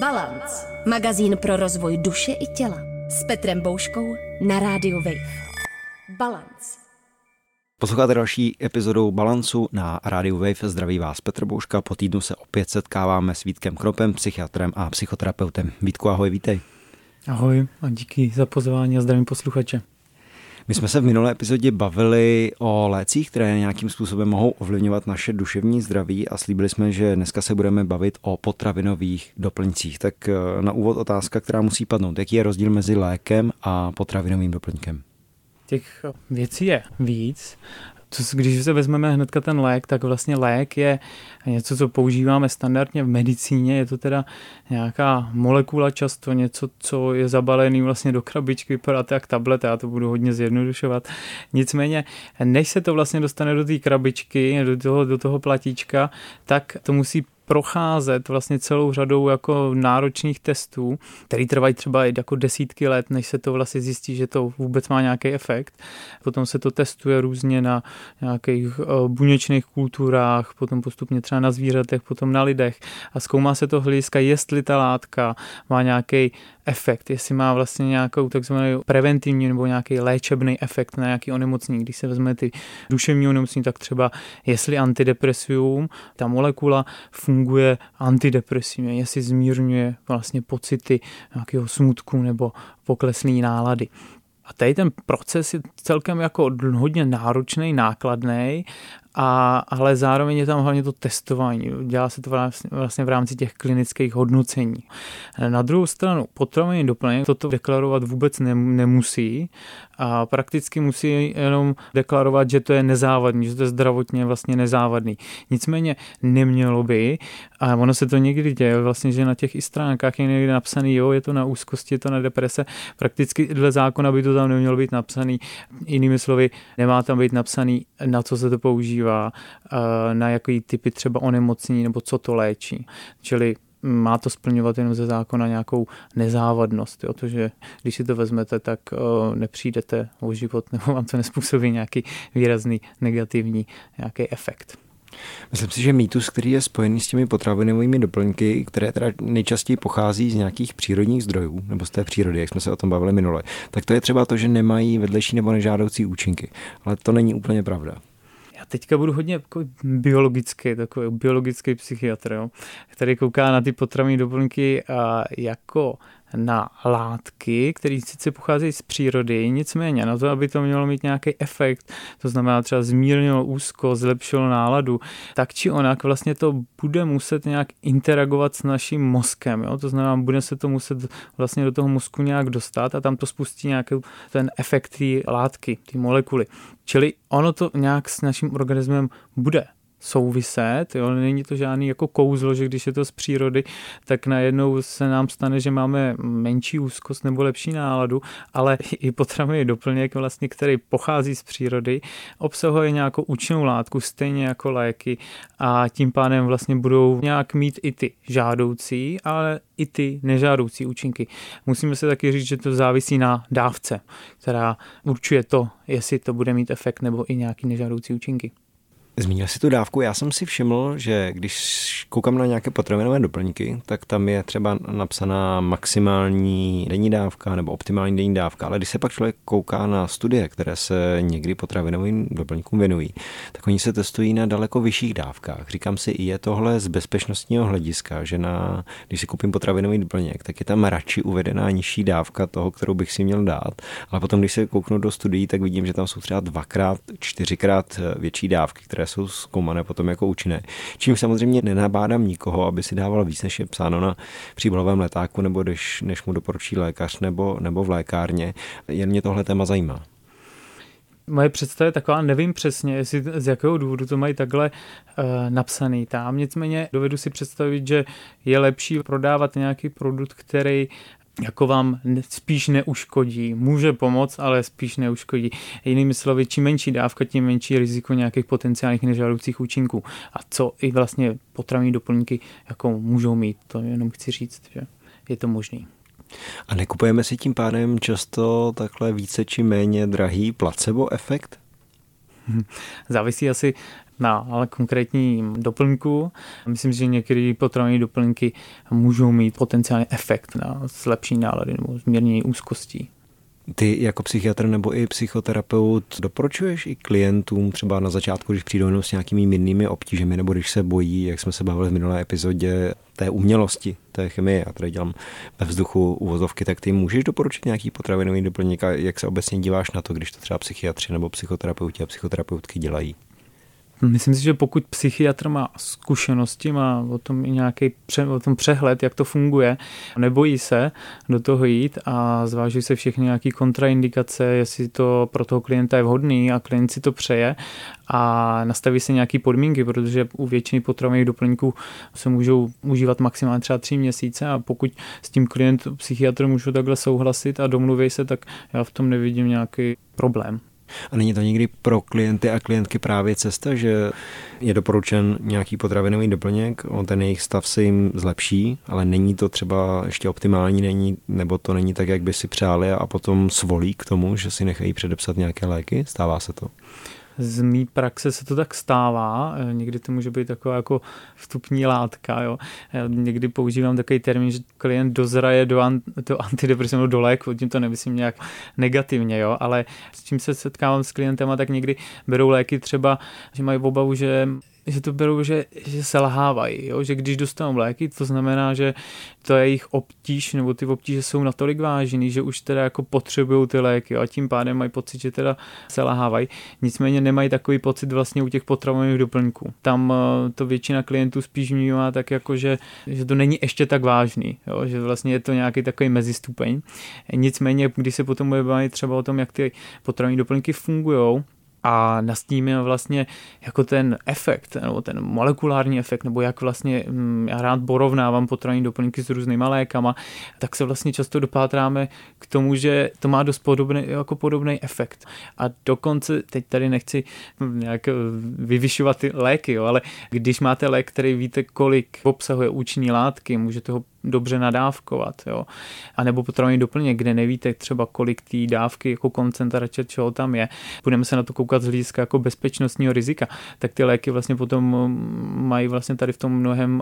Balance, magazín pro rozvoj duše i těla. S Petrem Bouškou na Radio Wave. Balance. Posloucháte další epizodu Balancu na Radio Wave. Zdraví vás Petr Bouška. Po týdnu se opět setkáváme s Vítkem Knopem, psychiatrem a psychoterapeutem. Vítku, ahoj, vítej. Ahoj a díky za pozvání a zdravím posluchače. My jsme se v minulé epizodě bavili o lécích, které nějakým způsobem mohou ovlivňovat naše duševní zdraví a slíbili jsme, že dneska se budeme bavit o potravinových doplňcích. Tak na úvod otázka, která musí padnout. Jaký je rozdíl mezi lékem a potravinovým doplňkem? Těch věcí je víc. Když se vezmeme hnedka ten lék, tak vlastně lék je něco, co používáme standardně v medicíně. Je to teda nějaká molekula často, něco, co je zabalený vlastně do krabičky, vypadá to jak tableta, já to budu hodně zjednodušovat. Nicméně, než se to vlastně dostane do té krabičky, do toho platíčka, tak to musí procházet vlastně celou řadou jako náročných testů, který trvají třeba jako desítky let, než se to vlastně zjistí, že to vůbec má nějaký efekt. Potom se to testuje různě na nějakých buněčných kulturách, potom postupně třeba na zvířatech, potom na lidech a zkoumá se to hlediska, jestli ta látka má nějaký efekt, jestli má vlastně nějakou takzvanou preventivní nebo nějaký léčebný efekt na nějaký onemocnění. Když se vezme ty duševní onemocnění, tak třeba jestli antidepresivum, ta molekula funguje antidepresivně, jestli zmírňuje vlastně pocity nějakého smutku nebo pokleslý nálady. A tady ten proces je celkem jako hodně náročný, nákladný, ale zároveň je tam hlavně to testování. Dělá se to vlastně v rámci těch klinických hodnocení. Na druhou stranu potraviny doplnění toto deklarovat vůbec nemusí a prakticky musí jenom deklarovat, že to je nezávadný, že to je zdravotně vlastně nezávadný. Nicméně nemělo by, a ono se to někdy děje, vlastně, že na těch i stránkách je někde napsaný, jo, je to na úzkosti, je to na deprese, prakticky dle zákona by to tam nemělo být napsaný. Jinými slovy, nemá tam být napsaný, na co se to používá, na jaký typy třeba onemocnění nebo co to léčí. Čili má to splňovat jenom ze zákona nějakou nezávadnost, protože když si to vezmete, tak nepřijdete o život nebo vám to nespůsobí nějaký výrazný negativní nějaký efekt. Myslím si, že mýtus, který je spojený s těmi potravinovými doplňky, které teda nejčastěji pochází z nějakých přírodních zdrojů, nebo z té přírody, jak jsme se o tom bavili minule, tak to je třeba to, že nemají vedlejší nebo nežádoucí účinky. Ale to není úplně pravda. Já teďka budu hodně biologický psychiatr, jo, který kouká na ty potravinové doplňky jako na látky, které sice pocházejí z přírody, nicméně na to, aby to mělo mít nějaký efekt, to znamená třeba zmírnilo úzkost, zlepšilo náladu, tak či onak vlastně to bude muset nějak interagovat s naším mozkem, jo? To znamená, bude se to muset vlastně do toho mozku nějak dostat a tam to spustí nějaký ten efekt té látky, té molekuly. Čili ono to nějak s naším organismem bude souviset, jo? Není to žádný jako kouzlo, že když je to z přírody, tak najednou se nám stane, že máme menší úzkost nebo lepší náladu, ale i potravinový doplněk, vlastně, který pochází z přírody, obsahuje nějakou účinnou látku, stejně jako léky a tím pádem vlastně budou nějak mít i ty žádoucí, ale i ty nežádoucí účinky. Musíme se taky říct, že to závisí na dávce, která určuje to, jestli to bude mít efekt nebo i nějaký nežádoucí účinky. Zmínil si tu dávku. Já jsem si všiml, že když koukám na nějaké potravinové doplňky, tak tam je třeba napsaná maximální denní dávka nebo optimální denní dávka, ale když se pak člověk kouká na studie, které se někdy potravinovým doplňkům věnují, tak oni se testují na daleko vyšších dávkách. Říkám si, je tohle z bezpečnostního hlediska, že když si koupím potravinový doplněk, tak je tam radši uvedená nižší dávka toho, kterou bych si měl dát, ale potom když se kouknu do studií, tak vidím, že tam jsou třeba 2x, 4x větší dávky, které jsou zkoumané potom jako účinné. Čím samozřejmě nenabádám nikoho, aby si dával víc, než je psáno na příbalovém letáku, nebo než mu doporučí lékař, nebo v lékárně. Jen mě tohle téma zajímá. Moje představa je taková, nevím přesně, jestli z jakého důvodu to mají takhle napsaný tam. Nicméně dovedu si představit, že je lepší prodávat nějaký produkt, který jako vám spíš neuškodí. Může pomoct, ale spíš neuškodí. Jinými slovy, čím menší dávka, tím menší riziko nějakých potenciálních nežádoucích účinků. A co i vlastně potravinové doplňky jako můžou mít. To jenom chci říct, že je to možný. A nekupujeme si tím pádem často takhle více či méně drahý placebo efekt? Závisí asi na ale konkrétním doplňku. Myslím, že některé potravní doplňky můžou mít potenciální efekt na zlepšení nálady nebo zmírnění úzkostí. Ty jako psychiatr nebo i psychoterapeut doporučuješ i klientům třeba na začátku, když přijdou jenom s nějakými mírnými obtížemi nebo když se bojí, jak jsme se bavili v minulé epizodě, té umělosti, té chemie, a tady dělám ve vzduchu uvozovky, tak ty můžeš doporučit nějaký potravinový doplněk a jak se obecně díváš na to, když to třeba psychiatři nebo psychoterapeuti a psychoterapeutky dělají? Myslím si, že pokud psychiatr má zkušenosti, má o tom i nějaký přehled, jak to funguje, nebojí se do toho jít a zváží se všechny nějaké kontraindikace, jestli to pro toho klienta je vhodný a klient si to přeje a nastaví se nějaké podmínky, protože u většiny potravinových doplňků se můžou užívat maximálně třeba 3 měsíce a pokud s tím klient psychiatr můžou takhle souhlasit a domluví se, tak já v tom nevidím nějaký problém. A není to někdy pro klienty a klientky právě cesta, že je doporučen nějaký potravinový doplněk, on ten jejich stav se jim zlepší, ale není to třeba ještě optimální, nebo to není tak, jak by si přáli a potom svolí k tomu, že si nechají předepsat nějaké léky? Stává se to? Z mý praxe se to tak stává, někdy to může být taková jako vstupní látka, jo. Já někdy používám takový termín, že klient dozraje do antidepresivního do léku, tím to nemyslím nějak negativně, jo, ale s čím se setkávám s klientama, tak někdy berou léky třeba, že mají obavu, že to berou, že selhávají, jo? Že když dostanou léky, to znamená, že to je jejich obtíž, nebo ty obtíže jsou natolik vážný, že už teda jako potřebují ty léky, jo? A tím pádem mají pocit, že teda selhávají. Nicméně nemají takový pocit vlastně u těch potravinových doplňků. Tam to většina klientů spíš vnímá tak jako, že to není ještě tak vážný, jo? Že vlastně je to nějaký takový mezistupeň. Nicméně, když se potom bavíme třeba o tom, jak ty potravní doplňky fungují, a nastíníme vlastně jako ten efekt, nebo ten molekulární efekt, nebo jak vlastně, já rád porovnávám potravní doplňky s různýma lékama, tak se vlastně často dopátráme k tomu, že to má dost podobný efekt. A dokonce, teď tady nechci nějak vyvyšovat ty léky, jo, ale když máte lék, který víte, kolik obsahuje účinné látky, můžete ho dobře nadávkovat, jo. A nebo potravní doplněk, kde nevíte třeba kolik té dávky, jako koncentrace, čeho tam je. Budeme se na to koukat z hlediska jako bezpečnostního rizika. Tak ty léky vlastně potom mají vlastně tady v tom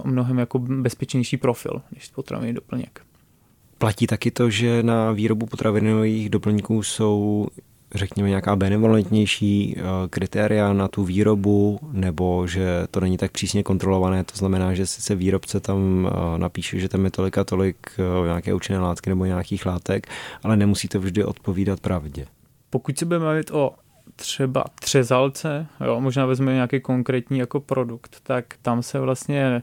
mnohem jako bezpečnější profil, než potravní doplněk. Platí taky to, že na výrobu potravinových doplňků jsou řekněme nějaká benevolentnější kritéria na tu výrobu, nebo že to není tak přísně kontrolované, to znamená, že sice výrobce tam napíše, že tam je tolik nějaké účinné látky nebo nějakých látek, ale nemusí to vždy odpovídat pravdě. Pokud se budeme mluvit o třeba třezalce, jo, možná vezmeme nějaký konkrétní jako produkt, tak tam se vlastně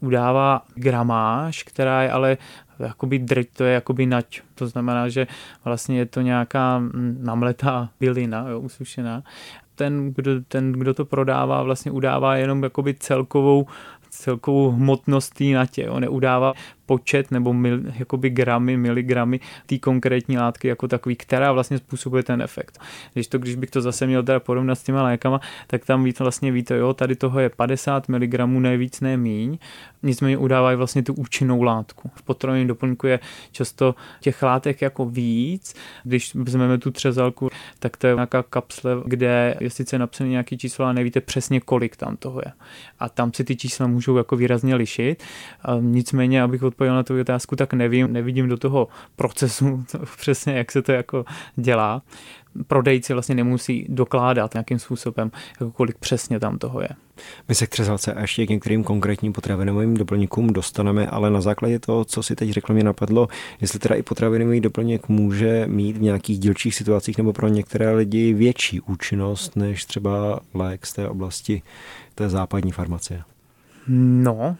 udává gramáž, která je ale jakoby drť, to je jakoby nať. To znamená, že vlastně je to nějaká namletá bylina, jo, usušená. Ten, kdo to prodává, vlastně udává jenom jakoby celkovou hmotnost té natě. On neudává počet nebo jakoby gramy, miligramy té konkrétní látky jako takový, která vlastně způsobuje ten efekt. Když bych to zase měl teda porovnat s těma lékama, tak tam vlastně víte, jo, tady toho je 50 mg, ne víc, ne míň. Nicméně udávají vlastně tu účinnou látku. V potravinovém doplňku je často těch látek jako víc. Když vezmeme tu třezalku, tak to je nějaká kapsle, kde je sice napsané nějaké číslo, ale nevíte přesně, kolik tam toho je. A tam si ty čísla můžou jako výrazně lišit. Nicméně, abych odpověděl na tu otázku, tak nevidím do toho procesu přesně, jak se to jako dělá. Prodejci vlastně nemusí dokládat nějakým způsobem, kolik přesně tam toho je. My se k třezalce a ještě k některým konkrétním potravinovým doplňkům dostaneme, ale na základě toho, co si teď řekl, mě napadlo, jestli teda i potravinový doplněk může mít v nějakých dílčích situacích nebo pro některé lidi větší účinnost než třeba lék z té oblasti té západní farmacie. No,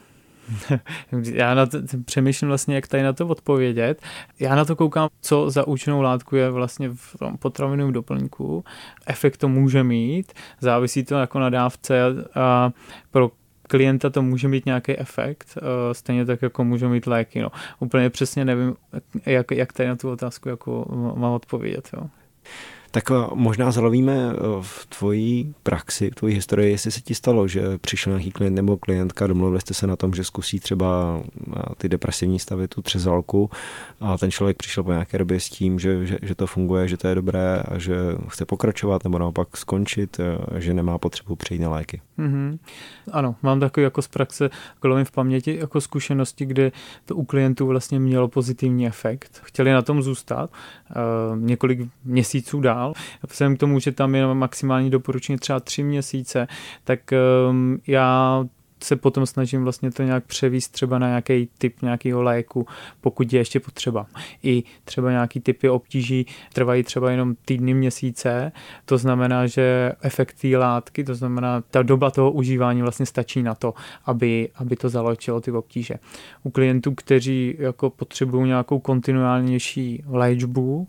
já na to přemýšlím vlastně, jak tady na to odpovědět. Já na to koukám, co za účinnou látku je vlastně v potravinovém doplňku. Efekt to může mít, závisí to jako na dávce a pro klienta to může mít nějaký efekt, stejně tak jako může mít léky. No. Úplně přesně nevím, jak tady na tu otázku jako mám odpovědět. Jo. Tak možná zalovíme v tvojí praxi, v tvojí historii, jestli se ti stalo, že přišel nějaký klient nebo klientka, domluvili jste se na tom, že zkusí třeba ty depresivní stavy, tu třezalku, a ten člověk přišel po nějaké době s tím, že to funguje, že to je dobré a že chce pokračovat nebo naopak skončit, že nemá potřebu přejít na léky. Mm-hmm. Ano, mám takový jako z praxe, kolem v paměti, jako zkušenosti, kde to u klientů vlastně mělo pozitivní efekt. Chtěli na tom zůstat několik měsíců dál. Vzhledem k tomu, že tam je maximální doporučení třeba 3 měsíce, tak já se potom snažím vlastně to nějak převést třeba na nějaký typ nějakého léku, pokud je ještě potřeba. I třeba nějaký typy obtíží trvají třeba jenom týdny, měsíce, to znamená, že efekt té látky, to znamená ta doba toho užívání vlastně stačí na to, aby to zalečilo ty obtíže. U klientů, kteří jako potřebují nějakou kontinuálnější léčbu,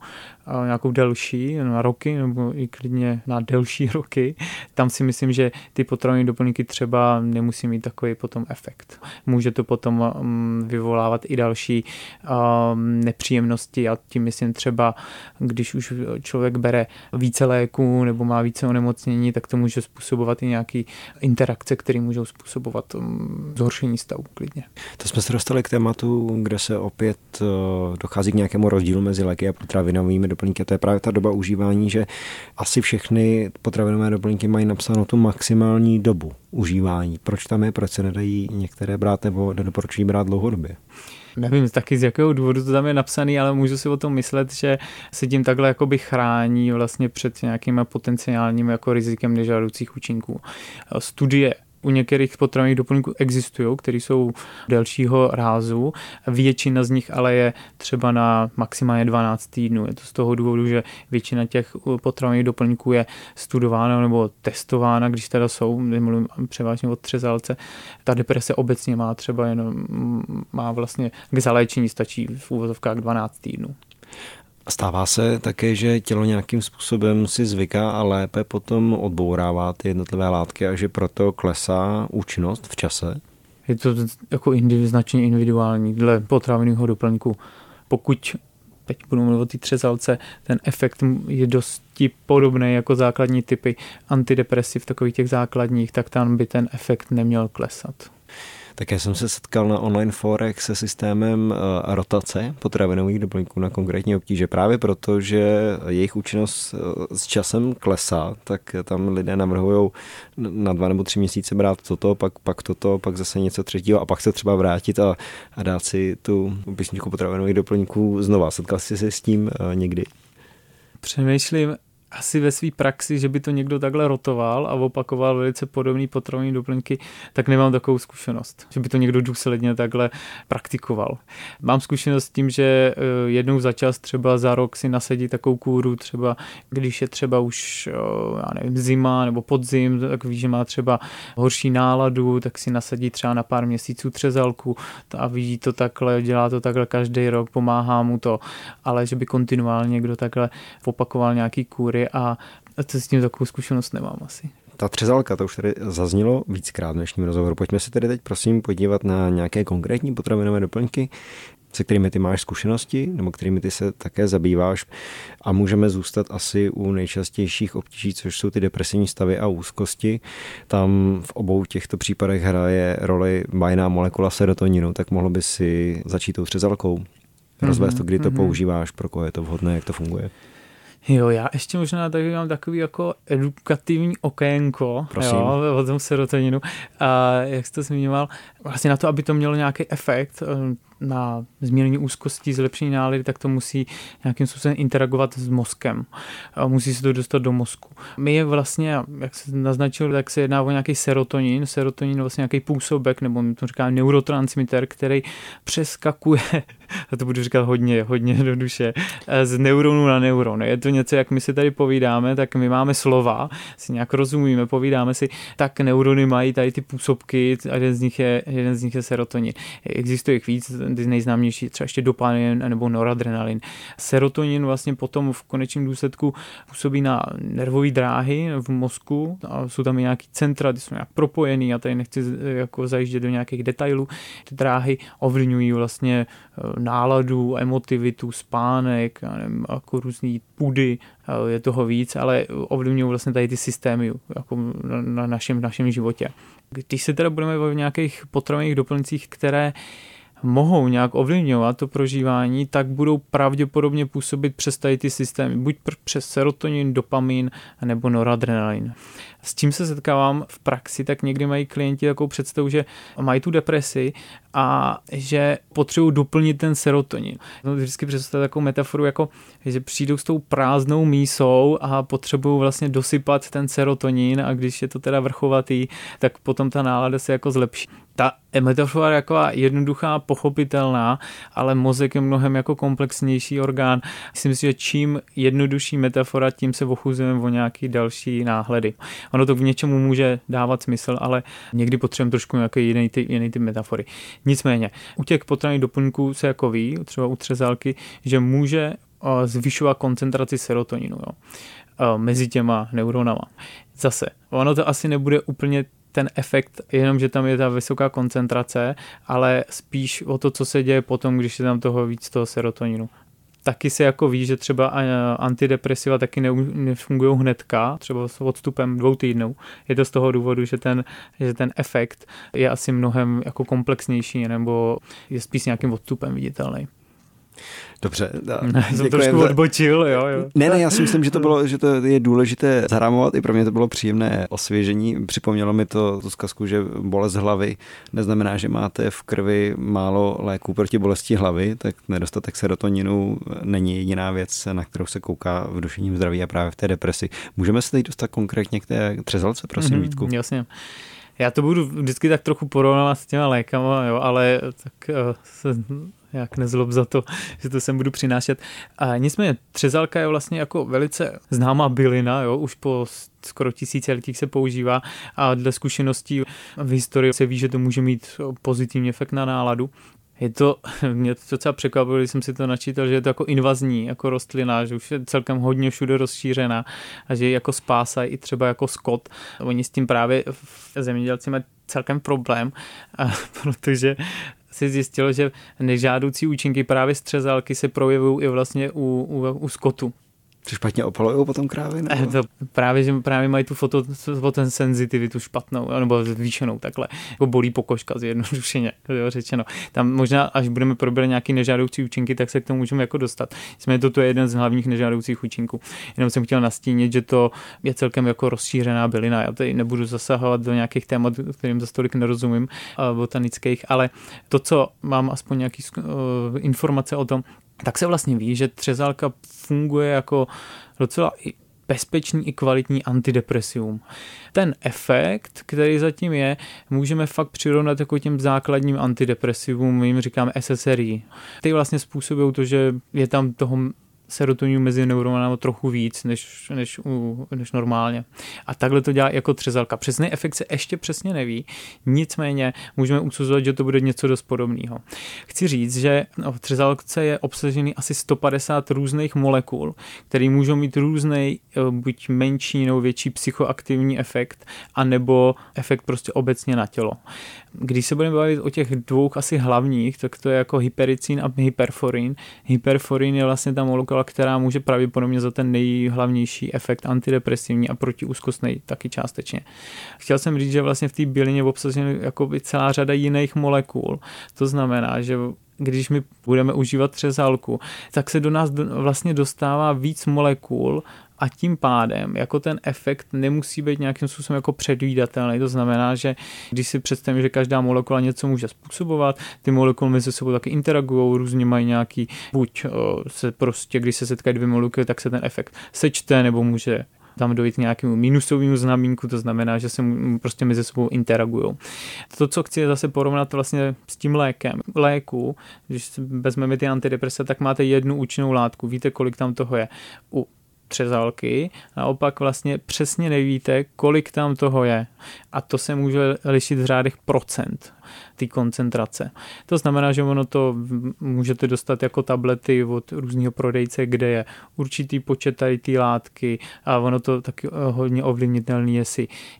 nějakou delší, na roky nebo i klidně na delší roky, tam si myslím, že ty potravní doplňky třeba nemusí mít takový potom efekt. Může to potom vyvolávat i další nepříjemnosti, a tím myslím třeba, když už člověk bere více léků nebo má více onemocnění, tak to může způsobovat i nějaké interakce, které můžou způsobovat zhoršení stavu klidně. To jsme se dostali k tématu, kde se opět dochází k nějakému rozdílu mezi léky a potravinovými doplňky. A to je právě ta doba užívání, že asi všechny potravinové doplňky mají napsáno tu maximální dobu užívání. Proč tam je, proč se nedají některé brát nebo nedoporučují brát dlouhodobě? Nevím taky, z jakého důvodu to tam je napsané, ale můžu si o tom myslet, že se tím takhle jakoby chrání vlastně před nějakým potenciálním jako rizikem nežádoucích účinků. Studie u některých potravinových doplňků existují, které jsou delšího rázu. Většina z nich ale je třeba na maximálně 12 týdnů. Je to z toho důvodu, že většina těch potravinových doplňků je studována nebo testována, když teda jsou, nemluvím převážně o třezalce. Ta deprese obecně má třeba jenom, má vlastně k zaléčení stačí v úvozovkách 12 týdnů. Stává se také, že tělo nějakým způsobem si zvyká a lépe potom odbourává ty jednotlivé látky a že proto klesá účinnost v čase? Je to jako značně individuální dle potravinového doplňku. Pokud teď budu mluvit o té třezalce, ten efekt je dosti podobný jako základní typy antidepresiv, takových těch základních, tak tam by ten efekt neměl klesat. Také jsem se setkal na online fórech se systémem rotace potravinových doplňků na konkrétní obtíže. Právě proto, že jejich účinnost s časem klesá, tak tam lidé navrhují na 2 nebo 3 měsíce brát toto, pak toto, pak zase něco třetího a pak se třeba vrátit a dát si tu písničku potravinových doplňků znova. Setkal jsi se s tím někdy? Přemýšlím asi ve své praxi, že by to někdo takhle rotoval a opakoval velice podobné potravinové doplňky, tak nemám takovou zkušenost, že by to někdo důsledně takhle praktikoval. Mám zkušenost s tím, že jednou za čas, třeba za rok si nasedí takovou kůru, třeba když je třeba už, já nevím, zima nebo podzim, tak ví, že má třeba horší náladu, tak si nasedí třeba na pár měsíců třezalku a vidí to takhle, dělá to takhle každý rok, pomáhá mu to, ale že by kontinuálně někdo takhle opakoval nějaký kůry, a to s tím takovou zkušenost nemám asi. Ta třezalka, to už tady zaznělo víckrát v dnešním rozhovoru. Pojďme se tedy teď prosím podívat na nějaké konkrétní potravinové doplňky, se kterými ty máš zkušenosti, nebo kterými ty se také zabýváš, a můžeme zůstat asi u nejčastějších obtíží, což jsou ty depresivní stavy a úzkosti. Tam v obou těchto případech hraje roli bajná molekula serotoninu, tak mohlo by si začít tou třezalkou. Rozvést to, kdy to používáš, pro koho je to vhodné, jak to funguje. Jo, já ještě možná taky mám takový jako edukativní okénko, jo, o tom serotoninu, a jak jste zmiňoval, vlastně na to, aby to mělo nějaký efekt na zmírnění úzkosti, zlepšení nálady, tak to musí nějakým způsobem interagovat s mozkem. Musí se to dostat do mozku. My je vlastně, jak se naznačil, tak se jedná o nějaký serotonin. Serotonin je vlastně nějaký působek, nebo my to říkáme neurotransmitter, který přeskakuje, a to budu říkat hodně do duše, z neuronu na neuron. Je to něco, jak my si tady povídáme, tak my máme slova, si nějak rozumíme, povídáme si, tak neurony mají tady ty působky, a jeden z nich je serotonin. Existuje jich víc, ty nejznámější, třeba ještě dopamin nebo noradrenalin. Serotonin vlastně potom v konečném důsledku působí na nervové dráhy v mozku a jsou tam i nějaký centra, ty jsou nějak propojený, já tady nechci jako zajíždět do nějakých detailů. Ty dráhy ovlivňují vlastně náladu, emotivitu, spánek, nevím, jako různý půdy, je toho víc, ale ovlivňují vlastně tady ty systémy jako na našem životě. Když se teda budeme bavit o nějakých potravinových doplňcích, které mohou nějak ovlivňovat to prožívání, tak budou pravděpodobně působit přes tady ty systémy, buď přes serotonin, dopamin nebo noradrenalin. S čím se setkávám v praxi, tak někdy mají klienti takovou představu, že mají tu depresi a že potřebují doplnit ten serotonin. Vždycky představit takovou metaforu, jako že přijdou s tou prázdnou mísou a potřebují vlastně dosypat ten serotonin, a když je to teda vrchovatý, tak potom ta nálada se jako zlepší. Ta metafora je jako jednoduchá, pochopitelná, ale mozek je mnohem jako komplexnější orgán. Myslím si, že čím jednodušší metafora, tím se ochuzujeme o nějaký další náhledy. Ono to k něčemu může dávat smysl, ale někdy potřebujeme trošku nějaký jiný typ metafory. Nicméně, u těch potravinových doplňků se jako ví, třeba u třezalky, že může zvyšovat koncentraci serotoninu, jo, mezi těma neuronama. Zase, ono to asi nebude úplně ten efekt, jenom že tam je ta vysoká koncentrace, ale spíš o to, co se děje potom, když je tam toho víc toho serotoninu. Taky se jako ví, že třeba antidepresiva taky nefungují hnedka, třeba s odstupem 2 týdnů. Je to z toho důvodu, že ten efekt je asi mnohem jako komplexnější nebo je spíš nějakým odstupem viditelný. Dobře. Jsem trošku odbočil, jo. Ne, já si myslím, že to je důležité zahrámovat, i pro mě to bylo příjemné osvěžení. Připomnělo mi to tu zkazku, že bolest hlavy neznamená, že máte v krvi málo léků proti bolesti hlavy, tak nedostatek serotoninu není jediná věc, na kterou se kouká v duševním zdraví a právě v té depresi. Můžeme se tady dostat konkrétně k té třezalce, prosím, Vítku? Jasně. Já to budu vždycky tak trochu porovnávat s těma lékama, jo, ale tak se jak nezlob za to, že to sem budu přinášet. A nicméně třezalka je vlastně jako velice známá bylina, jo, už po skoro 1000 letích se používá a dle zkušeností v historii se ví, že to může mít pozitivní efekt na náladu. Mě to docela překvapilo, když jsem si to načítal, že je to jako invazní, jako rostlina, že už je celkem hodně všude rozšířená a že jako spásají i třeba jako skot. Oni s tím právě zemědělci mají celkem problém, protože se zjistilo, že nežádoucí účinky právě střezálky se projevují i vlastně u skotu. To špatně opalujou potom krávy? Právě mají tu fotosenzitivitu špatnou, nebo zvýšenou takhle. Jako bolí pokožka zjednodušeně, jo, řečeno. Tam možná, až budeme probírat nějaké nežádoucí účinky, tak se k tomu můžeme jako dostat. Nicméně toto je jeden z hlavních nežádoucích účinků. Jenom jsem chtěl nastínit, že to je celkem jako rozšířená bylina. Já tady nebudu zasahovat do nějakých témat, kterým za stolik nerozumím, botanických, ale to, co mám aspoň nějaké informace o tom, tak se vlastně ví, že třezálka funguje jako docela bezpečný i kvalitní antidepresium. Ten efekt, který zatím je, můžeme fakt přirovnat jako těm základním antidepresivům, my jim říkáme SSRI. Ty vlastně způsobují to, že je tam toho serotoninu mezi neuronama trochu víc než normálně. A takhle to dělá jako třezalka. Přesný efekt se ještě přesně neví, nicméně můžeme usuzovat, že to bude něco dost podobného. Chci říct, že v třezalce je obsažený asi 150 různých molekul, které můžou mít různý, buď menší nebo větší psychoaktivní efekt, anebo efekt prostě obecně na tělo. Když se budeme bavit o těch dvou asi hlavních, tak to je jako hypericin a hyperforin. Hyperforin je vlastně ta molekula, která může pravděpodobně za ten nejhlavnější efekt antidepresivní a protiúzkostnej taky částečně. Chtěl jsem říct, že vlastně v té bylině obsaženy jakoby celá řada jiných molekul. To znamená, že když my budeme užívat třezálku, tak se do nás vlastně dostává víc molekul a tím pádem jako ten efekt nemusí být nějakým způsobem jako předvídatelný. To znamená, že když si představím, že každá molekula něco může způsobovat, ty molekuly mezi sebou taky interagují, různě mají nějaký, buď se prostě, když se setkají dvě molekuly, tak se ten efekt sečte, nebo může tam dojít k nějakému minusovému znamínku, to znamená, že se prostě mezi sebou interagujou. To, co chci zase porovnat vlastně s tím lékem. Léku, když vezmeme ty antidepresa, tak máte jednu účinnou látku, víte, kolik tam toho je. U třezálky naopak vlastně přesně nevíte, kolik tam toho je. A to se může lišit v řádech procent. té koncentrace. To znamená, že ono to můžete dostat jako tablety od různého prodejce, kde je určitý počet tady té látky a ono to taky hodně ovlivnitelné,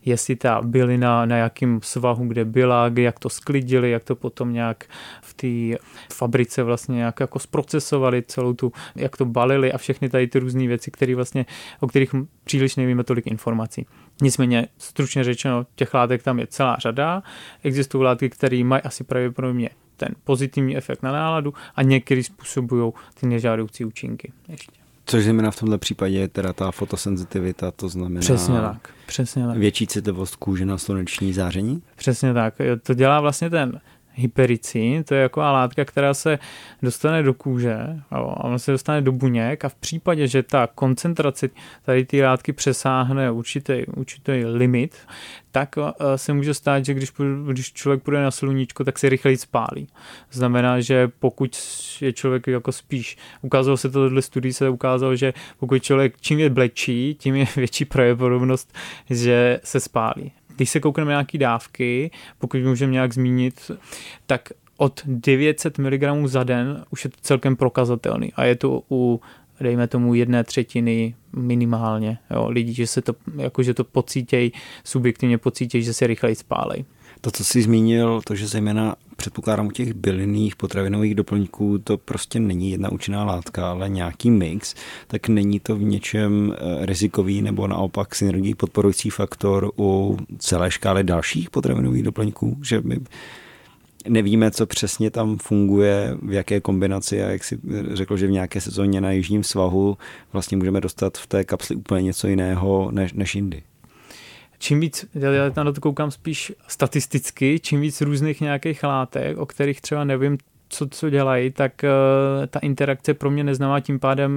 jestli ta bylina na jakém svahu, kde byla, jak to sklidili, jak to potom nějak v té fabrice vlastně nějak jako zprocesovali celou tu, jak to balili a všechny tady ty různé věci, které vlastně, o kterých příliš nevíme tolik informací. Nicméně stručně řečeno, těch látek tam je celá řada. Existují látky, které mají asi pravděpodobně ten pozitivní efekt na náladu a některé způsobují ty nežádoucí účinky. Ještě. Což znamená v tomhle případě je teda ta fotosenzitivita, to znamená přesně tak. Větší citlivost kůže na sluneční záření? Přesně tak. To dělá vlastně ten hypericin, to je jako látka, která se dostane do kůže a ona se dostane do buněk a v případě, že ta koncentrace tady ty látky přesáhne určitý limit, tak se může stát, že když člověk půjde na sluníčko, tak se rychleji spálí. Znamená, že pokud je člověk jako spíš, ukázalo se to, tohle studii se ukázalo, že pokud člověk čím je bledší, tím je větší pravděpodobnost, že se spálí. Když se koukneme na nějaké dávky, pokud můžeme nějak zmínit, tak od 900 mg za den už je to celkem prokazatelný a je to u, dejme tomu, 1/3 minimálně lidí, že se to, jakože to pocítějí, subjektivně pocítějí, že se rychleji spálej. To, co jsi zmínil, to, že zejména předpokládám u těch bylinných potravinových doplňků, to prostě není jedna účinná látka, ale nějaký mix, tak není to v něčem rizikový nebo naopak synergii podporující faktor u celé škály dalších potravinových doplňků, že my nevíme, co přesně tam funguje, v jaké kombinaci a jak si řekl, že v nějaké sezóně na jižním svahu vlastně můžeme dostat v té kapsli úplně něco jiného než jindy. Čím víc, já na to koukám spíš statisticky, čím víc různých nějakých látek, o kterých třeba nevím, co dělají, tak ta interakce pro mě neznámá, tím pádem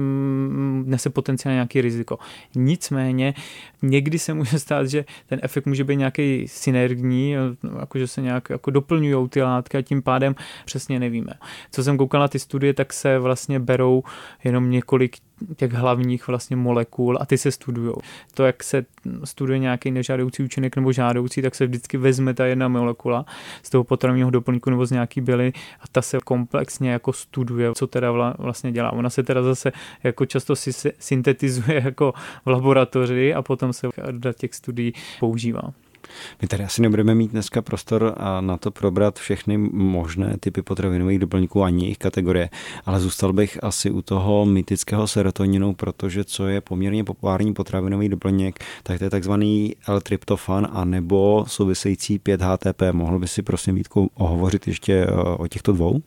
nese potenciálně nějaký riziko. Nicméně někdy se může stát, že ten efekt může být nějaký synergní, jakože se nějak jako doplňují ty látky a tím pádem přesně nevíme. Co jsem koukal na ty studie, tak se vlastně berou jenom několik těch hlavních vlastně molekul a ty se studují. To, jak se studuje nějaký nežádoucí účinek nebo žádoucí, tak se vždycky vezme ta jedna molekula z toho potravinového doplňku nebo z nějaký byliny a ta se komplexně jako studuje, co teda vlastně dělá. Ona se teda zase jako často syntetizuje jako v laboratoři a potom se do těch studií používá. My tady asi nebudeme mít dneska prostor a na to probrat všechny možné typy potravinových doplňků ani jejich kategorie, ale zůstal bych asi u toho mytického serotoninu, protože co je poměrně populární potravinový doplněk, tak to je takzvaný L-tryptofan a nebo související 5-HTP. Mohl by si prosím, Vítku, ohovořit ještě o těchto dvou?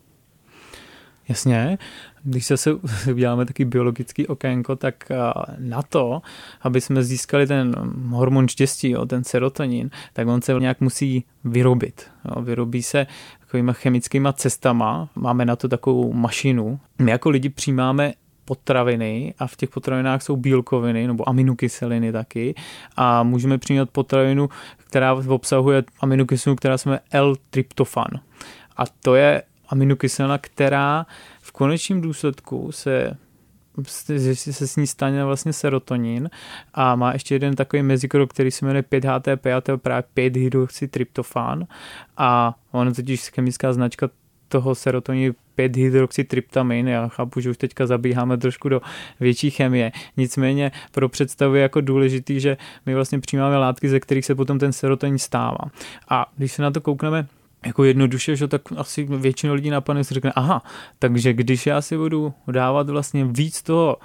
Jasně. Když se uděláme taky biologický okénko, tak na to, aby jsme získali ten hormon štěstí, ten serotonin, tak on se nějak musí vyrobit. Vyrobí se takovýma chemickýma cestama. Máme na to takovou mašinu. My jako lidi přijímáme potraviny a v těch potravinách jsou bílkoviny nebo aminokyseliny taky a můžeme přijímat potravinu, která obsahuje aminokyselinu, která se jmenuje L-tryptofan. A to je aminokyselina, která v konečném důsledku se s ní stane vlastně serotonin a má ještě jeden takový mezikrok, který se jmenuje 5-HTP a to je právě 5-hydroxytryptofán a ono totiž chemická značka toho serotoninu 5-hydroxytryptamin, já chápu, že už teďka zabíháme trošku do větší chemie. Nicméně pro představu je jako důležitý, že my vlastně přijímáme látky, ze kterých se potom ten serotonin stává. A když se na to koukneme jako jednoduše, že tak asi většina lidí napadne si řekne, aha, takže když já si budu dávat vlastně víc toho,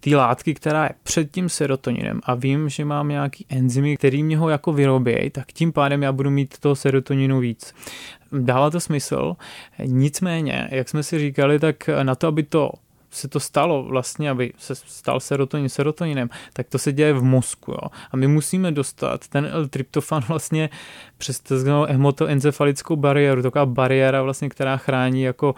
té látky, která je před tím serotoninem a vím, že mám nějaký enzymy, který mě ho jako vyrobějí, tak tím pádem já budu mít toho serotoninu víc. Dává to smysl, nicméně, jak jsme si říkali, tak na to, aby to se to stalo vlastně, aby se stal serotonin serotoninem, tak to se děje v mozku. Jo. A my musíme dostat ten L-tryptofan vlastně přes hemotoencefalickou bariéru, taková bariéra vlastně, která chrání jako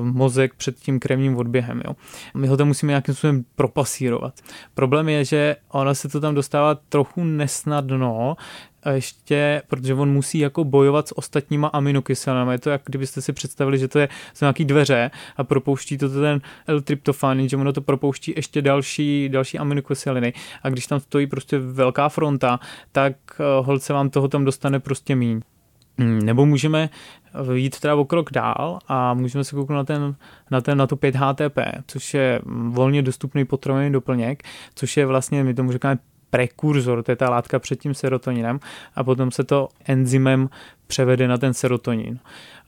mozek před tím krevním odběhem. Jo. My ho tam musíme nějakým způsobem propasírovat. Problém je, že ono se to tam dostává trochu nesnadno, a ještě, protože on musí jako bojovat s ostatníma aminokyselinami. Je to, jak kdybyste si představili, že to je nějaký dveře a propouští to ten L-tryptofán, že ono to propouští ještě další aminokyseliny. A když tam stojí prostě velká fronta, tak holt se vám toho tam dostane prostě míň. Nebo můžeme jít teda o krok dál a můžeme se kouknout na to 5-HTP, což je volně dostupný potravinový doplněk, což je vlastně, my tomu říkáme prekurzor, to je ta látka před tím serotoninem a potom se to enzymem převede na ten serotonin.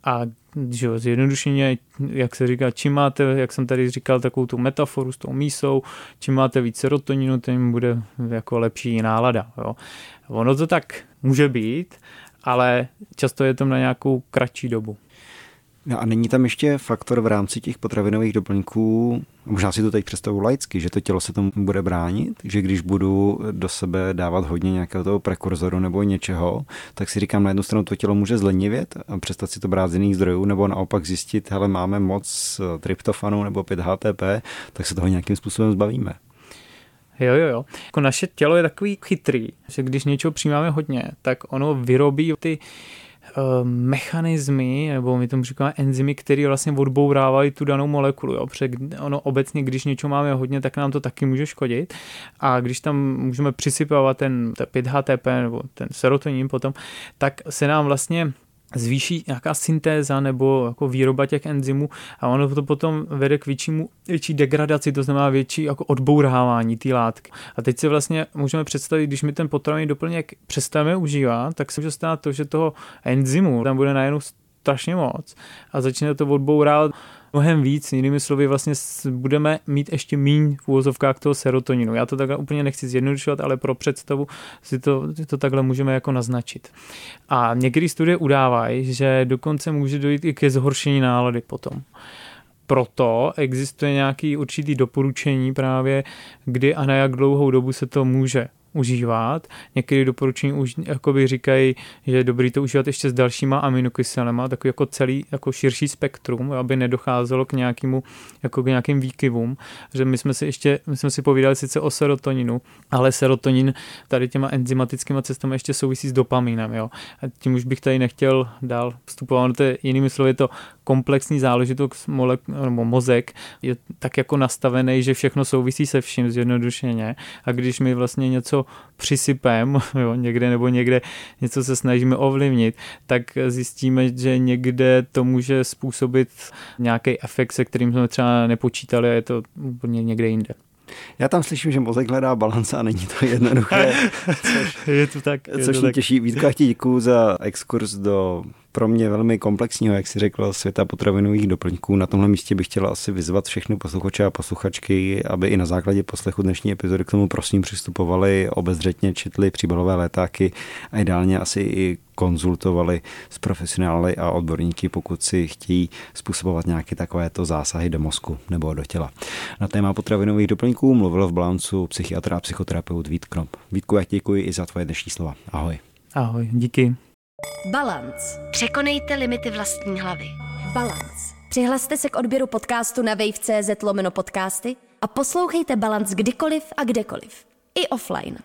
A že zjednodušeně, jak se říká, čím máte, jak jsem tady říkal, takovou tu metaforu s tou mísou, čím máte víc serotoninu, tím bude jako lepší nálada. Jo. Ono to tak může být, ale často je to na nějakou kratší dobu. No a není tam ještě faktor v rámci těch potravinových doplňků, možná si to teď představu laicky, že to tělo se tomu bude bránit, že když budu do sebe dávat hodně nějakého toho prekurzoru nebo něčeho, tak si říkám, na jednu stranu to tělo může zlenivět a přestat si to brát z jiných zdrojů, nebo naopak zjistit, hele, máme moc tryptofanu nebo 5-HTP, tak se toho nějakým způsobem zbavíme. Jo. Jako naše tělo je takový chytrý, že když něčeho přijímáme hodně, tak ono vyrobí ty mechanismy, nebo my tomu říkáme enzymy, které vlastně odbourávají tu danou molekulu. Jo? Protože ono obecně, když něčeho máme hodně, tak nám to taky může škodit. A když tam můžeme přisypávat ten 5-HTP nebo ten serotonin potom, tak se nám vlastně zvýší nějaká syntéza nebo jako výroba těch enzymů a ono to potom vede k větší degradaci, to znamená větší jako odbourávání té látky. A teď si vlastně můžeme představit, když my ten potravinový doplněk přestaneme užívat, tak se může stát to, že toho enzymu tam bude najednou strašně moc a začne to odbourávat mnohem víc, jinými slovy vlastně budeme mít ještě míň v úvozovkách toho serotoninu. Já to takhle úplně nechci zjednodušovat, ale pro představu si to takhle můžeme jako naznačit. A některé studie udávají, že dokonce může dojít i ke zhoršení nálady potom. Proto existuje nějaké určité doporučení právě, kdy a na jak dlouhou dobu se to může užívat. Některé doporučení říkají, že je dobré to užívat ještě s dalšíma aminokyselema, takový jako celý jako širší spektrum, aby nedocházelo k nějakým výkyvům. Že my jsme si povídali sice o serotoninu, ale serotonin tady těma enzymatickými cestami ještě souvisí s dopaminem. Jo. A tím už bych tady nechtěl dál vstupovat. Jinými slovy, je to komplexní záležitost, mozek je tak jako nastavený, že všechno souvisí se vším zjednodušeně. A když my vlastně něco přisypem, jo, někde něco se snažíme ovlivnit, tak zjistíme, že někde to může způsobit nějaký efekt, se kterým jsme třeba nepočítali a je to úplně někde jinde. Já tam slyším, že mozek hledá balance a není to jednoduché, což mě těší. Vítku, já ti děkuju za exkurs do pro mě velmi komplexního, jak si řekl, světa potravinových doplňků. Na tomhle místě bych chtěla asi vyzvat všechny posluchače a posluchačky, aby i na základě poslechu dnešní epizody k tomu prosím přistupovali, obezřetně četli příbalové letáky a ideálně asi i konzultovali s profesionály a odborníky, pokud si chtějí způsobovat nějaké takovéto zásahy do mozku nebo do těla. Na téma potravinových doplňků mluvil v Balancu psychiatr a psychoterapeut Vít Knop. Vítku, já děkuji i za tvoje dnešní slova. Ahoj. Ahoj, díky. Balance. Překonejte limity vlastní hlavy. Balance. Přihlaste se k odběru podcastu na wave.cz/podcasty a poslouchejte Balance kdykoliv a kdekoliv. I offline.